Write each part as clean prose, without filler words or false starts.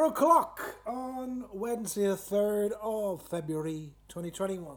4 o'clock on Wednesday the 3rd of February 2021.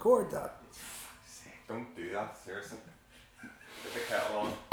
Record that. Don't do that, seriously. Get the kettle on.